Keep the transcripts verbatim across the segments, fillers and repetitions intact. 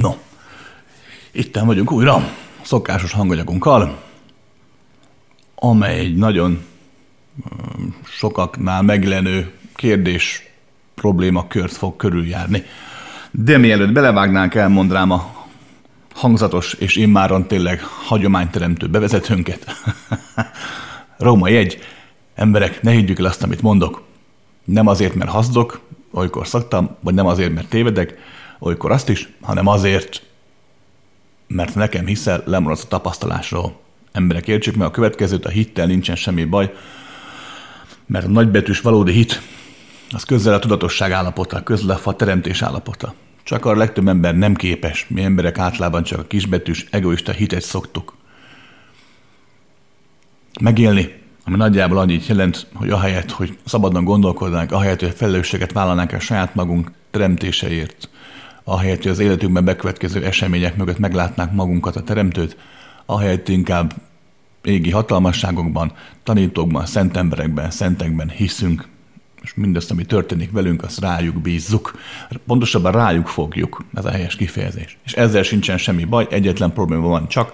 No, itten vagyunk újra, szokásos hanganyagunkkal, amely egy nagyon sokaknál megjelenő kérdés problémakört fog körüljárni. De mielőtt belevágnánk, elmondanám a hangzatos és immáron tényleg hagyományteremtő bevezetőnket. Római egy, emberek, ne higgyük el azt, amit mondok. Nem azért, mert hazdok, olykor szoktam, vagy nem azért, mert tévedek, olykor azt is, hanem azért, mert nekem hiszel, lemaradsz a tapasztalásról. Emberek, értsük meg a következőt, a hittel nincsen semmi baj, mert a nagybetűs valódi hit, az közel a tudatosság állapota, közel a teremtés állapota. Csak a legtöbb ember nem képes, mi emberek általában csak a kisbetűs, egoista hitet szoktuk megélni, ami nagyjából annyit jelent, hogy ahelyett, hogy szabadon gondolkodnánk, ahelyett, hogy felelősséget vállalnánk a saját magunk teremtéseért, ahelyett, hogy az életünkben bekövetkező események mögött meglátnánk magunkat, a teremtőt, ahelyett inkább égi hatalmasságokban, tanítókban, szent emberekben, szentekben hiszünk, és mindazt, ami történik velünk, azt rájuk bízzuk. Pontosabban rájuk fogjuk, ez a helyes kifejezés. És ezzel sincsen semmi baj, egyetlen probléma van csak,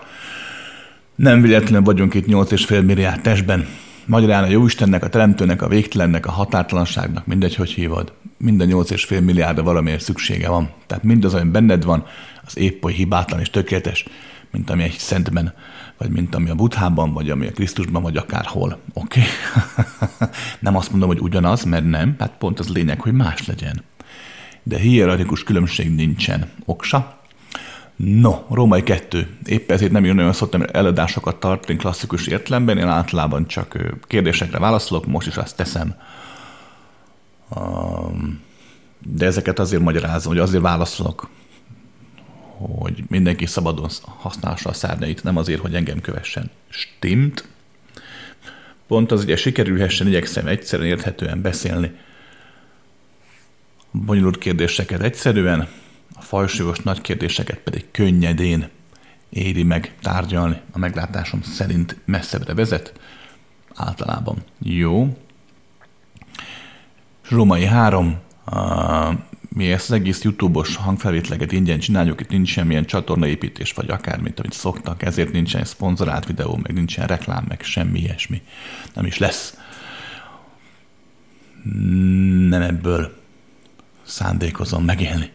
nem véletlenül vagyunk itt nyolc egész öt milliárd testben. Magyarán a Jóistennek, a Teremtőnek, a Végtelennek, a Határtalanságnak, mindegy, hogy hívod, minden nyolc egész öt milliárdra valamiért szüksége van. Tehát mindaz, ami benned van, az épp oly hibátlan és tökéletes, mint ami egy szentben, vagy mint ami a Buddhában, vagy ami a Krisztusban, vagy akárhol. Oké? Okay? Nem azt mondom, hogy ugyanaz, mert nem, hát pont az lényeg, hogy más legyen. De hierarchikus különbség nincsen. Oksa? No, Római kettő. Épp ezért nem jön olyan szoktam előadásokat tartani klasszikus értelemben, én általában csak kérdésekre válaszolok, most is azt teszem. De ezeket azért magyarázom, hogy azért válaszolok, hogy mindenki szabadon használhassa a szárnyait, nem azért, hogy engem kövessen. Stimmt? Pont az, hogy sikerülhessen, igyekszem egyszerűen érthetően beszélni. Bonyolult kérdéseket egyszerűen, a fajsúlyos nagy kérdéseket pedig könnyedén éri meg tárgyalni. A meglátásom szerint messzebbre vezet, általában jó. Római három, uh, mi ezt az egész YouTube-os hangfelvételeket ingyen csináljuk, itt nincs semmilyen csatornaépítés, vagy akármit, amit szoktak, ezért nincsen szponzorált videó, meg nincsen reklám, meg semmi ilyesmi. Nem is lesz. Nem ebből szándékozom megélni.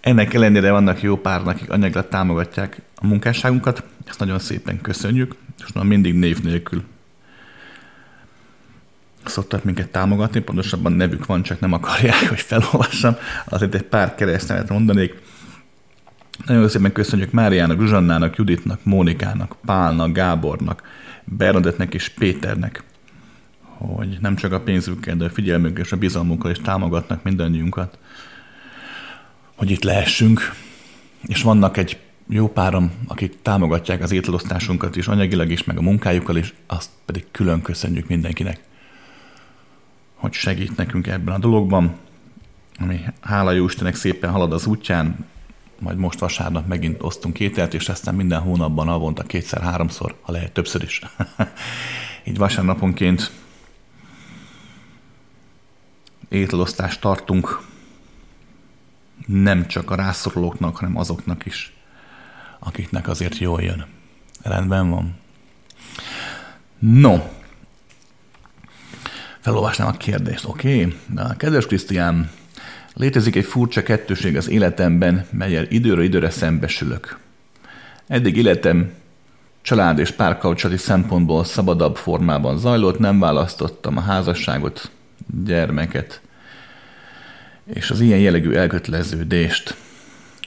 Ennek ellenére vannak jó párnak, akik anyagilag támogatják a munkásságunkat, ezt nagyon szépen köszönjük, és na, mindig név nélkül szoktak minket támogatni, pontosabban nevük van, csak nem akarják, hogy felolvassam, azért egy pár keresztnevet mondanék. Nagyon szépen köszönjük Máriának, Zsuzsannának, Juditnak, Mónikának, Pálnak, Gábornak, Bernadettnek és Péternek, hogy nem csak a pénzükkel, de a figyelmünkkel és a bizalmunkkal is támogatnak mindannyiunkat, hogy itt lehessünk. És vannak egy jó páram, akik támogatják az ételosztásunkat is, anyagilag is, meg a munkájukkal is, azt pedig külön köszönjük mindenkinek, hogy segít nekünk ebben a dologban, ami hála jó Istennek szépen halad az útján, majd most vasárnap megint osztunk ételt, és aztán minden hónapban havonta kétszer-háromszor, ha lehet többször is. Így vasárnaponként ételosztást tartunk nem csak a rászorulóknak, hanem azoknak is, akiknek azért jól jön. Rendben van. No, felolvasnám a kérdést, oké? Okay. Na, kedves Krisztián, létezik egy furcsa kettőség az életemben, melyel időre-időre szembesülök. Eddig életem család és párkapcsolati szempontból szabadabb formában zajlott, nem választottam a házasságot, gyermeket és az ilyen jellegű elköteleződést.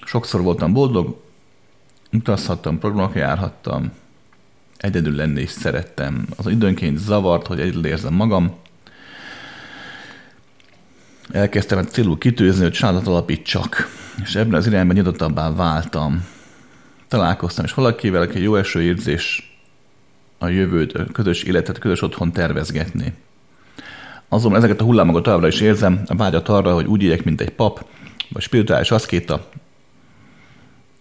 Sokszor voltam boldog, utazhattam, programokra járhattam, egyedül lenni is szerettem. Az időnként zavart, hogy egyedül érzem magam. Elkezdtem egy célul kitűzni, hogy családot alapítsak, és ebben az irányban nyitottabbá váltam. Találkoztam is valakivel, aki jó eső érzés a jövőt, a közös életet, a közös otthon tervezgetni. Azonban ezeket a hullámokat továbbra is érzem, a vágyat arra, hogy úgy éljek, mint egy pap, vagy spirituális aszkéta,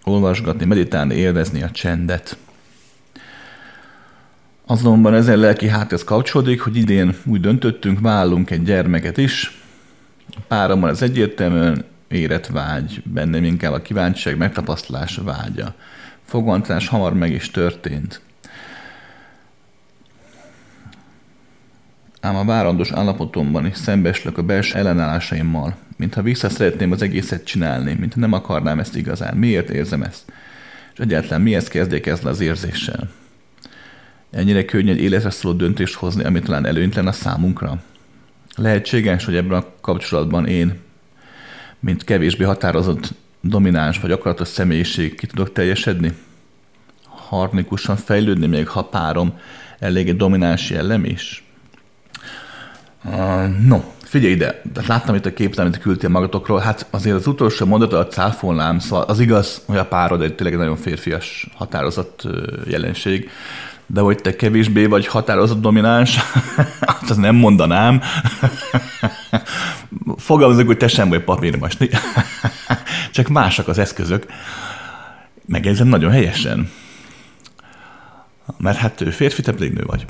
olvasgatni, meditálni, élvezni a csendet. Azonban ezen lelki háttérhez kapcsolódik, hogy idén úgy döntöttünk, vállunk egy gyermeket is, párommal ez egyértelműen érett vágy, bennem inkább a kíváncsiság, megtapasztalás vágya. Fogantlás hamar meg is történt. Ám a várandós állapotomban is szembesülök a belső ellenállásaimmal, mintha vissza szeretném az egészet csinálni, mintha nem akarnám ezt igazán. Miért érzem ezt? És egyáltalán mihez kezdjék ezzel az érzéssel? Ennyire könnyű egy életre szóló döntést hozni, ami talán előnytelen a számunkra. Lehetséges, hogy ebben a kapcsolatban én, mint kevésbé határozott, domináns vagy akaratos személyiség ki tudok teljesedni? Harmonikusan fejlődni, még ha párom eléggé domináns jellem is? Uh, no, figyelj ide, láttam itt a képet, amit küldtél magatokról, hát azért az utolsó mondatot cáfolnám, szóval az igaz, hogy a párod egy tényleg nagyon férfias, határozott jelenség, de hogy te kevésbé vagy határozott domináns, azt nem mondanám. Fogalmazok, hogy te sem vagy papírmasni, csak másak az eszközök. Megjegyzem nagyon helyesen, mert hát ő férfi, te pedig nő vagy.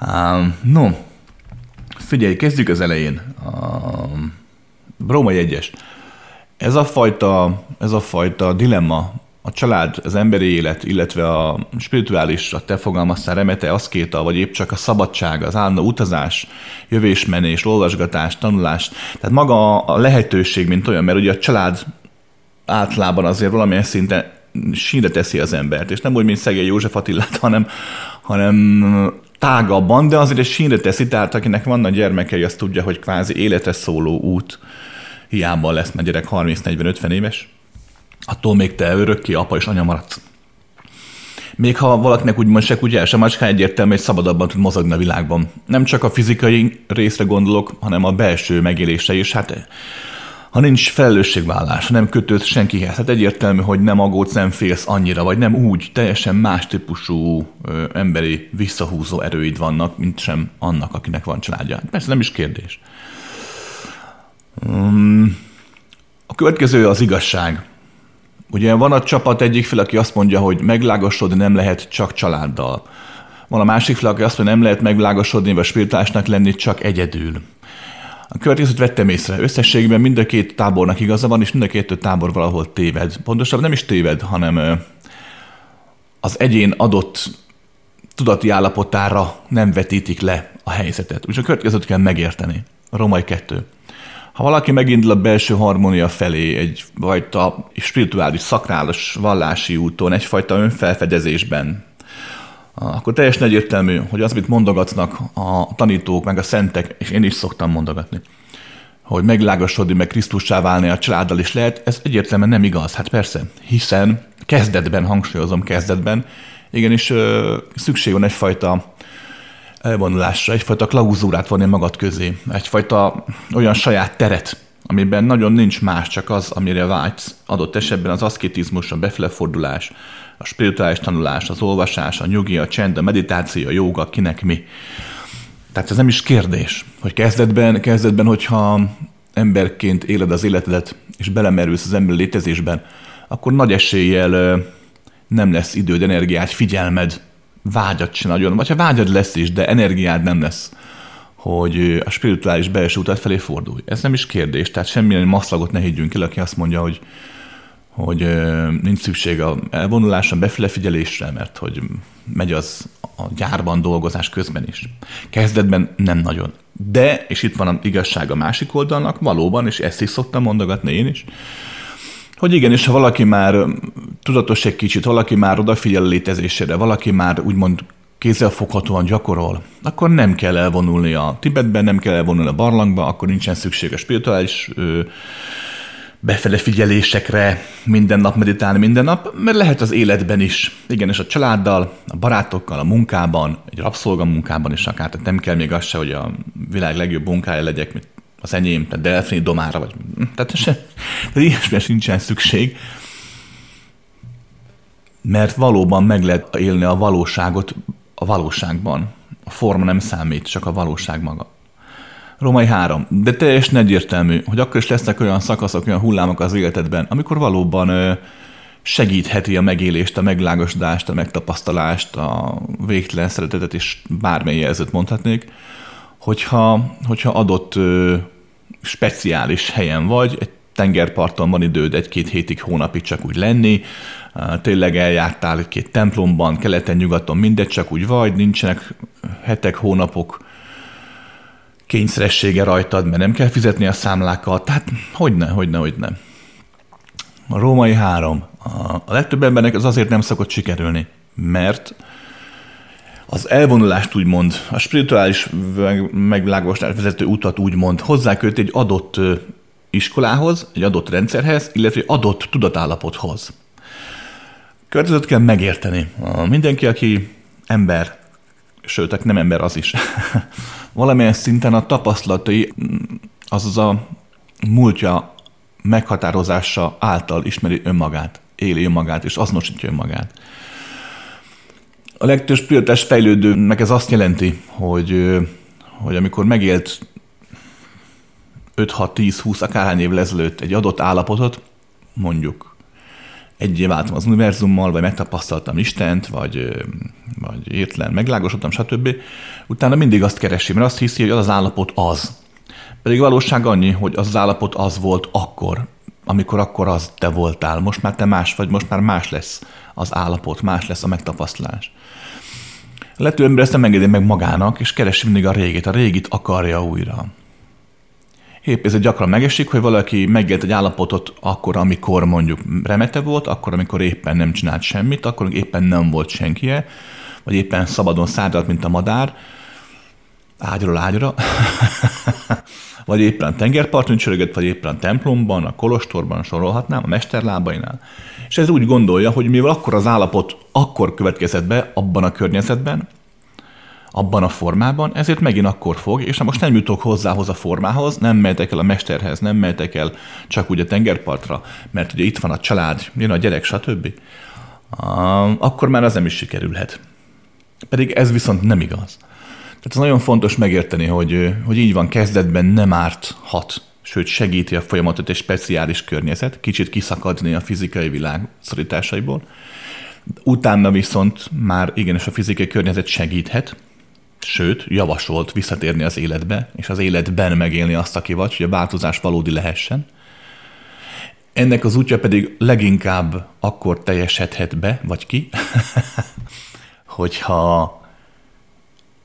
Uh, no, Figyelj, kezdjük az elején. Római egyes. Ez a fajta, ez a fajta dilemma, a család, az emberi élet, illetve a spirituális, a te fogalmaztál, remete, aszkéta, vagy épp csak a szabadság, az állandó utazás, jövésmenés, olvasgatás, tanulás. Tehát maga a lehetőség, mint olyan, mert ugye a család általában azért valamilyen szinten sínre teszi az embert, és nem úgy, mint Szegély József Attilát, hanem, hanem tágabban, de azért egy sínre teszi, tehát akinek vannak gyermekei, azt tudja, hogy kvázi életre szóló út, hiába lesz már gyerek harminc negyven ötven éves, attól még te örökké apa és anya maradsz. Még ha valakinek úgymond se kutyája, se macskája, egyértelmű, hogy szabadabban tud mozogni a világban. Nem csak a fizikai részre gondolok, hanem a belső megélésre is. Hát, ha nincs felelősségvállás, ha nem kötődsz senkihez, hát egyértelmű, hogy nem aggódsz, nem félsz annyira, vagy nem úgy, teljesen más típusú ö, emberi visszahúzó erőid vannak, mint sem annak, akinek van családja. Persze nem is kérdés. Um, a következő az igazság. Ugye van a csapat egyik fél, aki azt mondja, hogy megvilágosodni nem lehet csak családdal. Van a másik fél, aki azt mondja, nem lehet megvilágosodni, vagy spirituálisnak lenni csak egyedül. A következőt vettem észre. Összességben mind a két tábornak igaza van, és mind a két tábor valahol téved. Pontosabban nem is téved, hanem az egyén adott tudati állapotára nem vetítik le a helyzetet. Úgyhogy a következőt kell megérteni. Római kettő. Ha valaki megindul a belső harmónia felé, egyfajta spirituális, szakrális, vallási úton, egyfajta önfelfedezésben, akkor teljesen egyértelmű, hogy az, mit mondogatnak a tanítók, meg a szentek, és én is szoktam mondogatni, hogy megvilágosodni, meg Krisztussá válni a családdal is lehet, ez egyértelműen nem igaz. Hát persze, hiszen kezdetben, hangsúlyozom kezdetben, igenis szükség van egyfajta elvonulásra, egyfajta klauzúrát vonni magad közé, egyfajta olyan saját teret, amiben nagyon nincs más, csak az, amire vágysz. Adott esetben az aszkétizmus, a befelefordulás, a spirituális tanulás, az olvasás, a nyugi, a csend, a meditáció, a jóga, kinek mi. Tehát ez nem is kérdés, hogy kezdetben, kezdetben, hogyha emberként éled az életedet, és belemerülsz az emberi létezésben, akkor nagy eséllyel nem lesz időd, energiád, figyelmed, vágyad se nagyon, vagy ha vágyad lesz is, de energiád nem lesz, hogy a spirituális belső utat felé fordulj. Ez nem is kérdés, tehát semmilyen maszlagot ne higgyünk el, aki azt mondja, hogy hogy nincs szükség a elvonulásra, befele figyelésre, mert hogy megy az a gyárban dolgozás közben is. Kezdetben nem nagyon. De, és itt van az igazság a másik oldalnak, valóban, és ezt is szoktam mondogatni én is, hogy igenis, ha valaki már tudatos egy kicsit, valaki már odafigyel a létezésére, valaki már úgymond kézzelfoghatóan gyakorol, akkor nem kell elvonulni a Tibetben, nem kell elvonulni a barlangba, akkor nincsen szükség a spirituális ö, befele figyelésekre, minden nap meditálni, minden nap, mert lehet az életben is. Igen, és a családdal, a barátokkal, a munkában, egy rabszolgamunkában is akár, tehát nem kell még az se, hogy a világ legjobb munkája legyek, mint az enyém, tehát delfini domára, vagy tehát, se, tehát ilyesmire sincsen szükség, mert valóban meg lehet élni a valóságot a valóságban. A forma nem számít, csak a valóság maga. Római három. De teljesen egyértelmű, hogy akkor is lesznek olyan szakaszok, olyan hullámok az életedben, amikor valóban segítheti a megélést, a megvilágosodást, a megtapasztalást, a végtelen szeretetet, és bármely jelzőt mondhatnék, hogyha, hogyha adott speciális helyen vagy, egy tengerparton van időd egy-két hétig, hónapig csak úgy lenni, tényleg eljártál egy-két templomban, keleten, nyugaton, mindegy, csak úgy vagy, nincsenek hetek, hónapok kényszeressége rajtad, mert nem kell fizetni a számlákat, tehát hogyne, hogyne, hogyne. A római három. A legtöbb embernek az azért nem szokott sikerülni, mert az elvonulást úgymond, a spirituális megvilágosodáshoz vezető utat úgymond hozzáköt egy adott iskolához, egy adott rendszerhez, illetve egy adott tudatállapothoz. Környezetet kell megérteni. Mindenki, aki ember, sőt, nem ember az is, valamilyen szinten a tapasztalatai, azaz a múltja meghatározása által ismeri önmagát, éli önmagát és azonosítja önmagát. A legtöbb spirituális fejlődőnek ez azt jelenti, hogy, hogy amikor megélt öt-hat-tíz-húsz akárhány évvel ezelőtt egy adott állapotot, mondjuk egyé váltam az univerzummal, vagy megtapasztaltam Istent, vagy, vagy értelen megvilágosodtam, stb. Utána mindig azt keresi, mert azt hiszi, hogy az az állapot az. Pedig valóság annyi, hogy az az állapot az volt akkor, amikor akkor az te voltál. Most már te más vagy, most már más lesz az állapot, más lesz a megtapasztalás. A legtöbb ember ezt nem engedi meg magának, és keresi mindig a régit. A régit akarja újra. Épp ezért gyakran megesik, hogy valaki megélt egy állapotot akkor, amikor mondjuk remete volt, akkor, amikor éppen nem csinált semmit, akkor éppen nem volt senkije, vagy éppen szabadon szárnyalt, mint a madár, ágyról ágyra, vagy éppen a tengerparton csörögött, vagy éppen a templomban, a kolostorban sorolhatnám, a mesterlábainál. És ez úgy gondolja, hogy mivel akkor az állapot akkor következett be, abban a környezetben, abban a formában, ezért megint akkor fog, és ha most nem jutok hozzához a formához, nem mehetek el a mesterhez, nem mehetek el csak úgy a tengerpartra, mert ugye itt van a család, jön a gyerek, stb., akkor már az nem is sikerülhet. Pedig ez viszont nem igaz. Tehát ez nagyon fontos megérteni, hogy, hogy így van, kezdetben nem árthat, sőt segíti a folyamatot egy speciális környezet, kicsit kiszakadni a fizikai világ szorításaiból. Utána viszont már igenis a fizikai környezet segíthet, sőt, javasolt visszatérni az életbe, és az életben megélni azt, aki vagy, hogy a változás valódi lehessen. Ennek az útja pedig leginkább akkor teljesedhet be, vagy ki, hogyha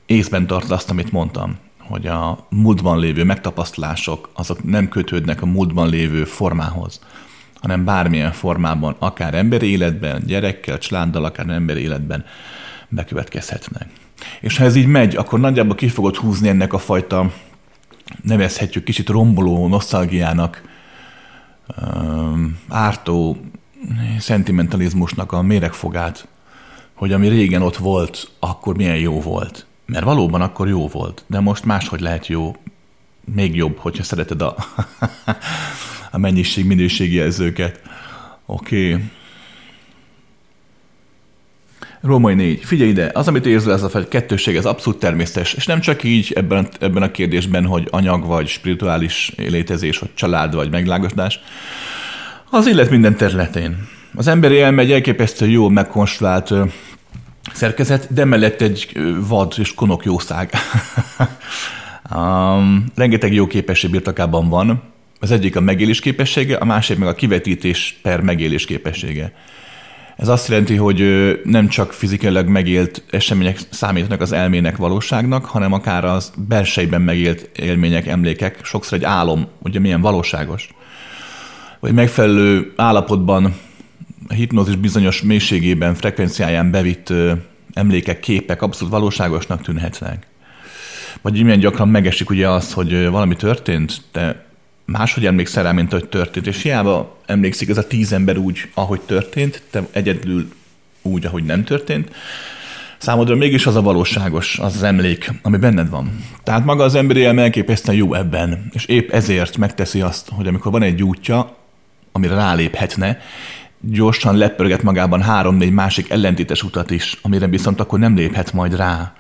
észben tart azt, amit mondtam, hogy a múltban lévő megtapasztalások, azok nem kötődnek a múltban lévő formához, hanem bármilyen formában, akár emberi életben, gyerekkel, családdal, akár emberi életben bekövetkezhetnek. És ha ez így megy, akkor nagyjából ki fogod húzni ennek a fajta, nevezhetjük kicsit romboló nosztalgiának, ártó szentimentalizmusnak a méregfogát, hogy ami régen ott volt, akkor milyen jó volt. Mert valóban akkor jó volt, de most máshogy lehet jó, még jobb, hogyha szereted a, a mennyiség-minőségi jelzőket. Oké. Okay. Római négy. Figyelj ide, az, amit érzel, ez a kettősség, ez abszolút természetes, és nem csak így ebben, ebben a kérdésben, hogy anyag vagy spirituális létezés, vagy család, vagy megvilágosodás. Az élet minden területén. Az emberi elme egy elképesztő jól megkonstruált szerkezet, de mellett egy vad és konok jószág. um, rengeteg jó képesség birtokában van. Az egyik a megélés képessége, a másik meg a kivetítés per megélés képessége. Ez azt jelenti, hogy nem csak fizikailag megélt események számítanak az elmének valóságnak, hanem akár az belsejében megélt élmények, emlékek, sokszor egy álom, ugye milyen valóságos. Vagy megfelelő állapotban a hipnózis bizonyos mélységében, frekvenciáján bevitt ö, emlékek, képek abszolút valóságosnak tűnhetnek. Vagy milyen gyakran megesik ugye az, hogy ö, valami történt, de máshogy emlékszel rá, mint ahogy történt. És hiába emlékszik ez a tíz ember úgy, ahogy történt, te egyedül úgy, ahogy nem történt. Számodra mégis az a valóságos, az az emlék, ami benned van. Tehát maga az emberi elme elképesztően jó ebben. És épp ezért megteszi azt, hogy amikor van egy útja, amire ráléphetne, gyorsan lepörget magában három-négy másik ellentétes utat is, amire viszont akkor nem léphet majd rá.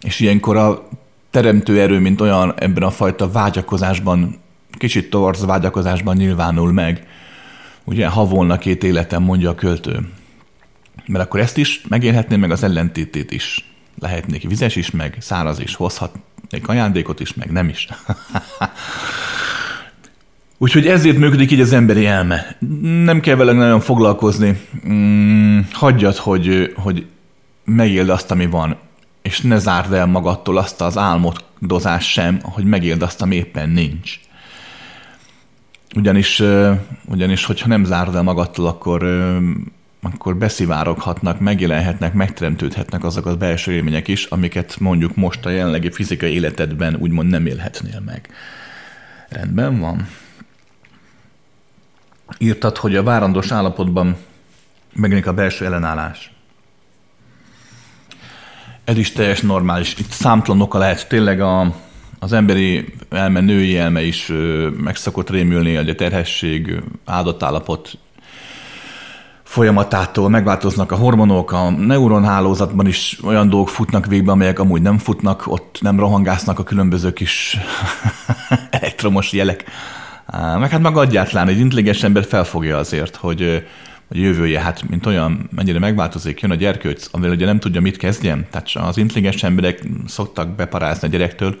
És ilyenkor a teremtő erő, mint olyan ebben a fajta vágyakozásban, kicsit torz vágyakozásban nyilvánul meg. Ugye, ha volna két életem, mondja a költő. Mert akkor ezt is megélhetném, meg az ellentétét is. Lehetnék vizes is, meg száraz is, hozhatnék ajándékot is, meg nem is. Úgyhogy ezért működik így az emberi elme. Nem kell vele nagyon foglalkozni. Hmm, hagyjad, hogy, hogy megéld azt, ami van, és ne zárd el magadtól azt az álmodozás sem, hogy megéld azt, ami éppen nincs. Ugyanis, ugyanis hogyha nem zárd el magadtól, akkor, akkor beszivároghatnak, megjelenhetnek, megteremtődhetnek azok a belső élmények is, amiket mondjuk most a jelenlegi fizikai életedben úgymond nem élhetnél meg. Rendben van. Írtad, hogy a várandós állapotban megjelenik a belső ellenállás. Ez is teljes normális. Itt számtalan oka lehet. Tényleg a, az emberi elme, női elme is ö, meg szokott rémülni, hogy a terhesség, áldott állapot folyamatától megváltoznak a hormonok, a neuronhálózatban is olyan dolgok futnak végbe, amelyek amúgy nem futnak, ott nem rohangásznak a különböző kis elektromos jelek. Meg hát maga agyátlán, egy intelligens ember felfogja azért, hogy a jövője, hát mint olyan, mennyire megváltozik, jön a gyerkőc, amivel ugye nem tudja, mit kezdjen. Tehát az intelligens emberek szoktak beparázni a gyerektől.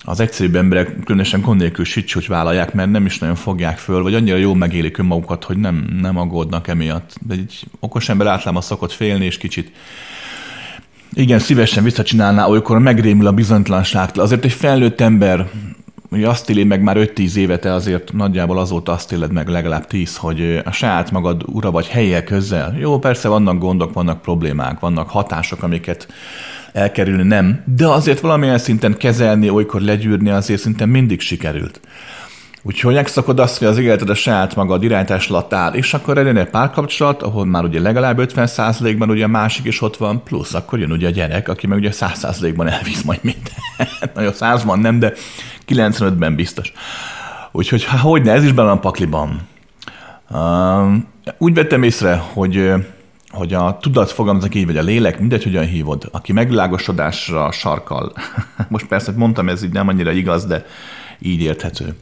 Az egyszerűbb emberek különösen gond nélkül sicsúgy vállalják, mert nem is nagyon fogják föl, vagy annyira jól megélik önmagukat, hogy nem, nem aggódnak emiatt. De egy okos ember általában szokott félni, és kicsit igen, szívesen visszacsinálná, olykor megrémül a bizonytalanságtól. Azért egy felnőtt ember, ugye azt éli meg már öt-tíz évete, azért nagyjából azóta azt éled meg legalább tíz, hogy a saját magad ura vagy helyjel közzel. Jó, persze vannak gondok, vannak problémák, vannak hatások, amiket elkerülni nem, de azért valamilyen szinten kezelni, olykor legyűrni azért szinte mindig sikerült. Úgyhogy megszakod azt, hogy az életed a saját magad irányítás alatt áll, és akkor eljön egy párkapcsolat, ahol már ugye legalább ötven százalékban ugye a másik is ott van, plusz akkor jön ugye a gyerek, aki meg ugye száz százalékban elvisz majd mindent. Nagyon százban nem, de kilencvenötben biztos. Úgyhogy há, hogyne, ez is benne a pakliban. Úgy vettem észre, hogy, hogy a tudat fogalmaznak így, vagy a lélek, mindegy, hogyan hívod, aki megvilágosodásra sarkal. Most persze mondtam, ez így nem annyira igaz, de így érthető.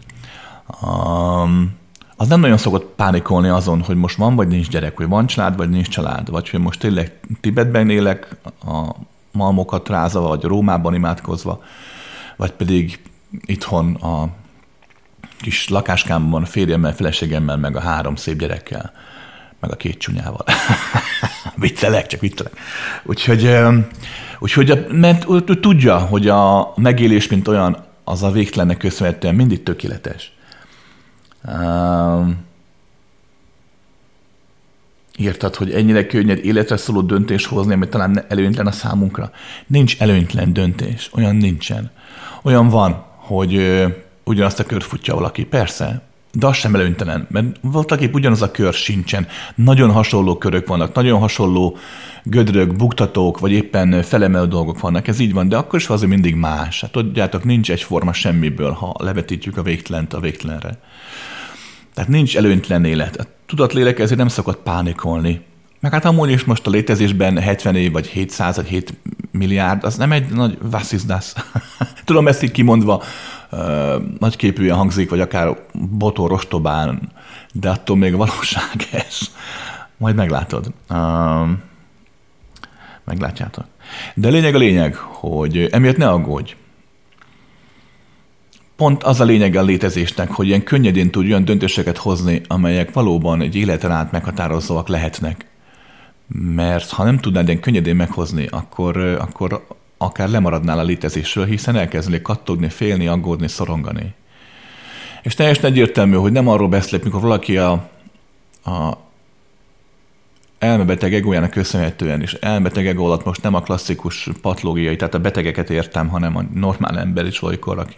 Um, az nem nagyon szokott pánikolni azon, hogy most van vagy nincs gyerek, hogy van család vagy nincs család, vagy hogy most tényleg Tibetben élek, a malmokat rázva, vagy Rómában imádkozva, vagy pedig itthon a kis lakáskámban férjemmel, feleségemmel, meg a három szép gyerekkel, meg a két csúnyával. Viccelek, csak viccelek. Úgyhogy, úgyhogy mert ő tudja, hogy a megélés, mint olyan, az a végtelennek köszönhetően mindig tökéletes. Um, írtad, hogy ennyire könnyed életre szóló döntés hozni, ami talán előnytelen a számunkra. Nincs előnytelen döntés, olyan nincsen. Olyan van, hogy ö, ugyanazt a kört futja valaki, persze, de az sem előnytelen, mert valaki ugyanaz a kör sincsen. Nagyon hasonló körök vannak, nagyon hasonló gödrök, buktatók, vagy éppen felemelő dolgok vannak, ez így van, de akkor is azért mindig más. Hát tudjátok, nincs egyforma semmiből, ha levetítjük a végtelent a végtelenre. Tehát nincs előnytelen élet. A tudatlélek ezért nem szokott pánikolni. Meg hát amúgy is most a létezésben hetven év, vagy hétszáz, vagy hét milliárd, az nem egy nagy vasszizdász. Tudom, ezt így kimondva ö, nagyképűen hangzik, vagy akár botor ostobán, de attól még a valóság ez. Majd meglátod. Ö, meglátjátok. De lényeg a lényeg, hogy emiatt ne aggódj. Pont az a lényeg a létezésnek, hogy ilyen könnyedén tud olyan döntéseket hozni, amelyek valóban egy életen át meghatározóak lehetnek. Mert ha nem tudnád ilyen könnyedén meghozni, akkor, akkor akár lemaradnál a létezésről, hiszen elkezdenél kattogni, félni, aggódni, szorongani. És teljesen egyértelmű, hogy nem arról beszélek, mikor valaki a, a elmebeteg egójának köszönhetően, és elmebeteg egó alatt most nem a klasszikus patológiai, tehát a betegeket értem, hanem a normál ember is olykor, aki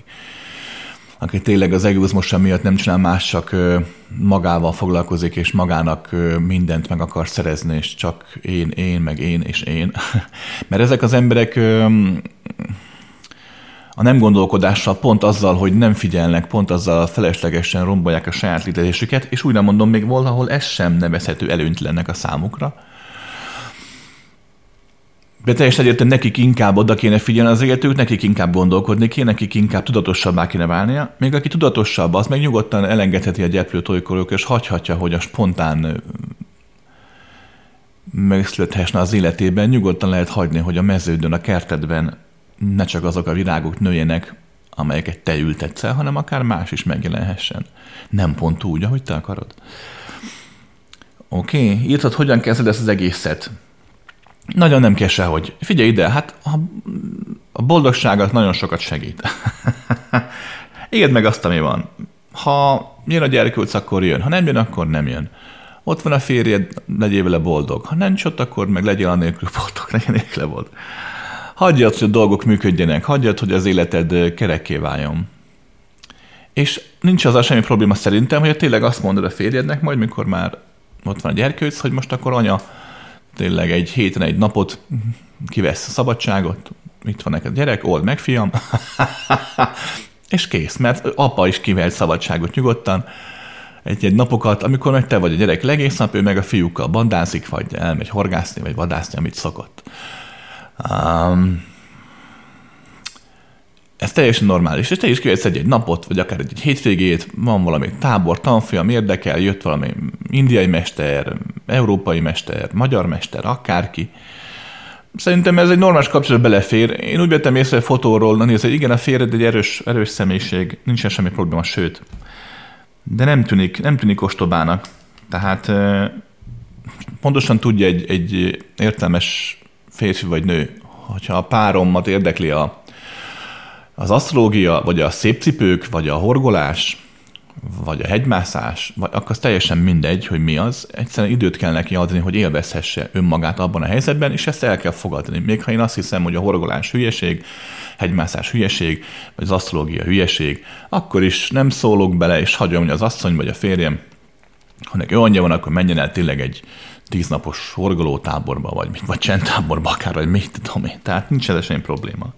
aki tényleg az egoizmusa miatt nem csinál más, csak magával foglalkozik, és magának mindent meg akar szerezni, és csak én, én, meg én, és én. Mert ezek az emberek a nem gondolkodással, pont azzal, hogy nem figyelnek, pont azzal feleslegesen rombolják a saját létezésüket, és újra mondom, még valahol ez sem nevezhető előnytelennek a számukra. De teljesen egyértelműen nekik inkább oda kéne figyelni az égetők, nekik inkább gondolkodni kéne, nekik inkább tudatosabbá kéne válnia. Még aki tudatosabb, az meg nyugodtan elengedheti a gyeplőt olykor, és hagyhatja, hogy a spontán megszülethessen az életében, nyugodtan lehet hagyni, hogy a meződön, a kertedben ne csak azok a virágok nőjenek, amelyeket te ültetsz el, hanem akár más is megjelenhessen. Nem pont úgy, ahogy te akarod. Oké, okay. Írtad, hogyan kezded ezt az egészet? Nagyon nem kell sehogy. Figyelj ide, hát a, a boldogságot nagyon sokat segít. Égd meg azt, ami van. Ha jön a gyerkőc, akkor jön. Ha nem jön, akkor nem jön. Ott van a férjed, legyél vele boldog. Ha nincs ott, akkor meg legyél anélkül boldog, legyél nélküle boldog. Hagyjad, hogy a dolgok működjenek. Hagyjad, hogy az életed kerekké váljon. És nincs azzal semmi probléma szerintem, hogy tényleg azt mondod a férjednek, majd mikor már ott van a gyerkőc, hogy most akkor anya tényleg egy héten, egy napot kivesz a szabadságot, itt van neked gyerek, old meg, fiam, és kész, mert apa is kivehet szabadságot nyugodtan, egy-egy napokat, amikor meg te vagy a gyerek egész nap, ő meg a fiúkkal bandázik, vagy elmegy horgászni, vagy vadászni, amit szokott. Um, ez teljesen normális, és te is kivehetsz egy-egy napot, vagy akár egy hétvégét, van valami tábor, tanfolyam, érdekel, jött valami indiai mester, európai mester, magyar mester, akárki. Szerintem ez egy normális kapcsolat belefér. Én úgy vettem észre a fotóról, na nézd, hogy igen, a férjed egy erős, erős személyiség, nincsen semmi probléma, sőt. De nem tűnik, nem tűnik ostobának. Tehát pontosan tudja egy, egy értelmes férfi vagy nő, hogyha a páromat érdekli a, az asztrológia, vagy a szépcipők, vagy a horgolás, vagy a hegymászás, vagy akkor az teljesen mindegy, hogy mi az. Egyszerűen időt kell neki adni, hogy élvezhesse önmagát abban a helyzetben, és ezt el kell fogadni. Még ha én azt hiszem, hogy a horgolás hülyeség, hegymászás hülyeség, vagy az asztrológia hülyeség, akkor is nem szólok bele, és hagyom, hogy az asszony vagy a férjem, ha neki anyja van, akkor menjen el tényleg egy tíznapos horgolótáborba, vagy, vagy csendtáborba, akár, vagy mit tudom én. Tehát nincs ez semmi probléma.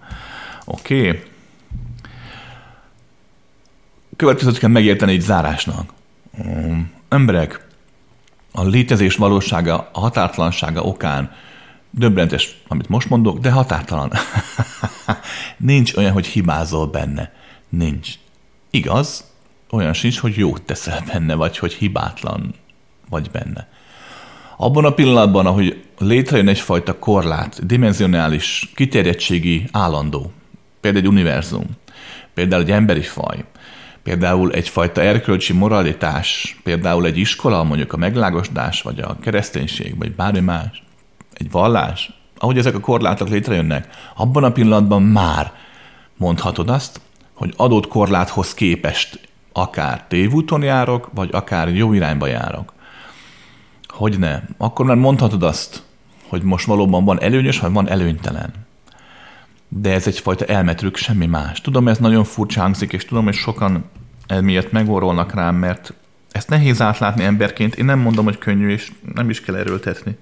Oké. Okay. Következőt kell megérteni egy zárásnak. Um, emberek, a létezés valósága, a határtalansága okán döbbenetes, amit most mondok, de határtalan. Nincs olyan, hogy hibázol benne. Nincs. Igaz, olyan sincs, hogy jót teszel benne, vagy hogy hibátlan vagy benne. Abban a pillanatban, ahogy létrejön egyfajta korlát, dimenzionális, kiterjedtségi állandó, például egy univerzum, például egy emberi faj, például egyfajta erkölcsi moralitás, például egy iskola, mondjuk a meglágosodás, vagy a kereszténység, vagy bármi más, egy vallás, ahogy ezek a korlátok létrejönnek, abban a pillanatban már mondhatod azt, hogy adott korláthoz képest akár tévúton járok, vagy akár jó irányba járok. Hogyne? Akkor már mondhatod azt, hogy most valóban van előnyös, vagy van előnytelen. De ez egyfajta elmetrük, semmi más. Tudom, ez nagyon furcsa hangzik, és tudom, hogy sokan emiatt megorolnak rám, mert ezt nehéz átlátni emberként. Én nem mondom, hogy könnyű, és nem is kell erőltetni.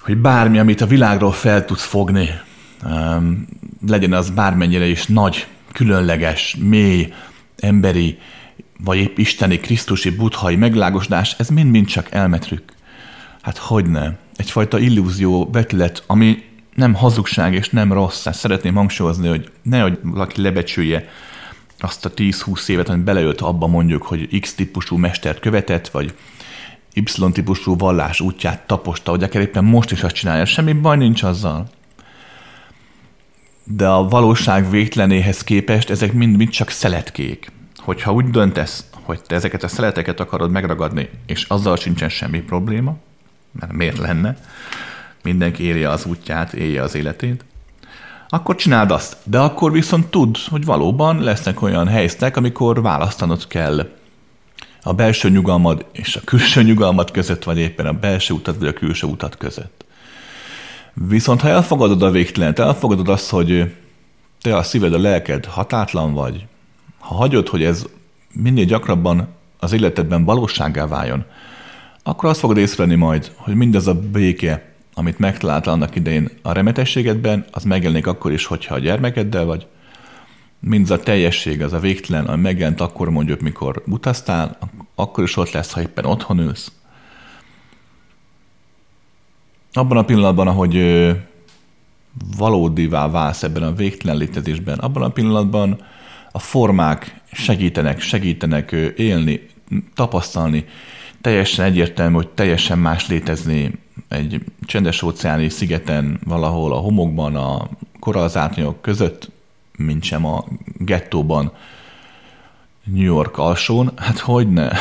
Hogy bármi, amit a világról fel tudsz fogni, legyen az bármennyire is nagy, különleges, mély, emberi, vagy épp isteni, krisztusi, buddhai megvilágosodás, ez mind-mind csak elmetrük. Hát hogyne? Egyfajta illúzió, vetület, ami nem hazugság és nem rossz. Ezt szeretném hangsúlyozni, hogy nehogy valaki lebecsülje azt a tíz-húsz évet, amit beleölt abba mondjuk, hogy X-típusú mestert követett, vagy Y-típusú vallás útját taposta, vagy akár éppen most is azt csinálja. Semmi baj nincs azzal. De a valóság végtelenéhez képest ezek mind-mind csak szeletkék. Hogyha úgy döntesz, hogy te ezeket a szeleteket akarod megragadni, és azzal sincsen semmi probléma, mert miért lenne, mindenki élje az útját, élje az életét, akkor csináld azt. De akkor viszont tudd, hogy valóban lesznek olyan helyzetek, amikor választanod kell a belső nyugalmad és a külső nyugalmad között, vagy éppen a belső utat, vagy a külső utat között. Viszont ha elfogadod a végtelent, elfogadod azt, hogy te a szíved, a lelked határtalan vagy, ha hagyod, hogy ez minél gyakrabban az életedben valósággá váljon, akkor azt fogod észrevenni majd, hogy mindez a béke, amit megtaláltál annak idején a remetességedben, az megjelenik akkor is, hogyha a gyermekeddel vagy. Mindaz a teljesség, az a végtelen, ami megjelent akkor mondjuk, mikor utaztál, akkor is ott lesz, ha éppen otthon ülsz. Abban a pillanatban, ahogy valódivá válsz ebben a végtelen létezésben, abban a pillanatban a formák segítenek, segítenek élni, tapasztalni, teljesen egyértelmű, hogy teljesen más létezni egy csendes óceáni szigeten, valahol a homokban, a korallzátonyok között, mint sem a gettóban, New York alsón, hát hogyne,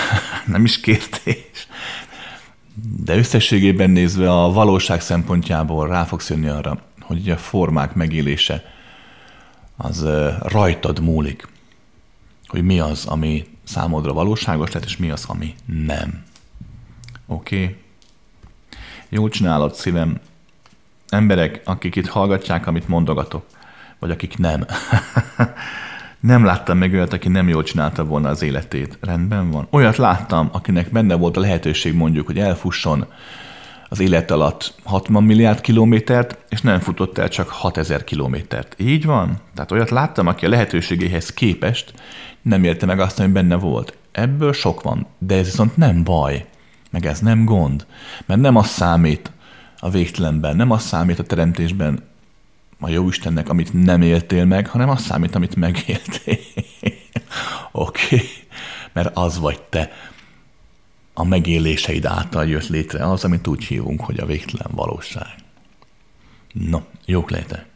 nem is kérdés. De összességében nézve a valóság szempontjából rá fogsz jönni arra, hogy a formák megélése az rajtad múlik, hogy mi az, ami számodra valóságos lett, és mi az, ami nem. Oké? Okay. Jól csinálod, szívem. Emberek, akik itt hallgatják, amit mondogatok, vagy akik nem. Nem láttam meg olyat, aki nem jól csinálta volna az életét. Rendben van. Olyat láttam, akinek benne volt a lehetőség mondjuk, hogy elfusson az élet alatt hatvan milliárd kilométert, és nem futott el csak hatezer kilométert. Így van? Tehát olyat láttam, aki a lehetőségéhez képest nem érte meg azt, ami benne volt. Ebből sok van, de ez viszont nem baj, meg ez nem gond, mert nem az számít a végtelenben, nem az számít a teremtésben, a jó Istennek, amit nem éltél meg, hanem az számít, amit megéltél. Oké? Okay. Mert az vagy te. A megéléseid által jött létre az, amit úgy hívunk, hogy a végtelen valóság. No, jók lejtek.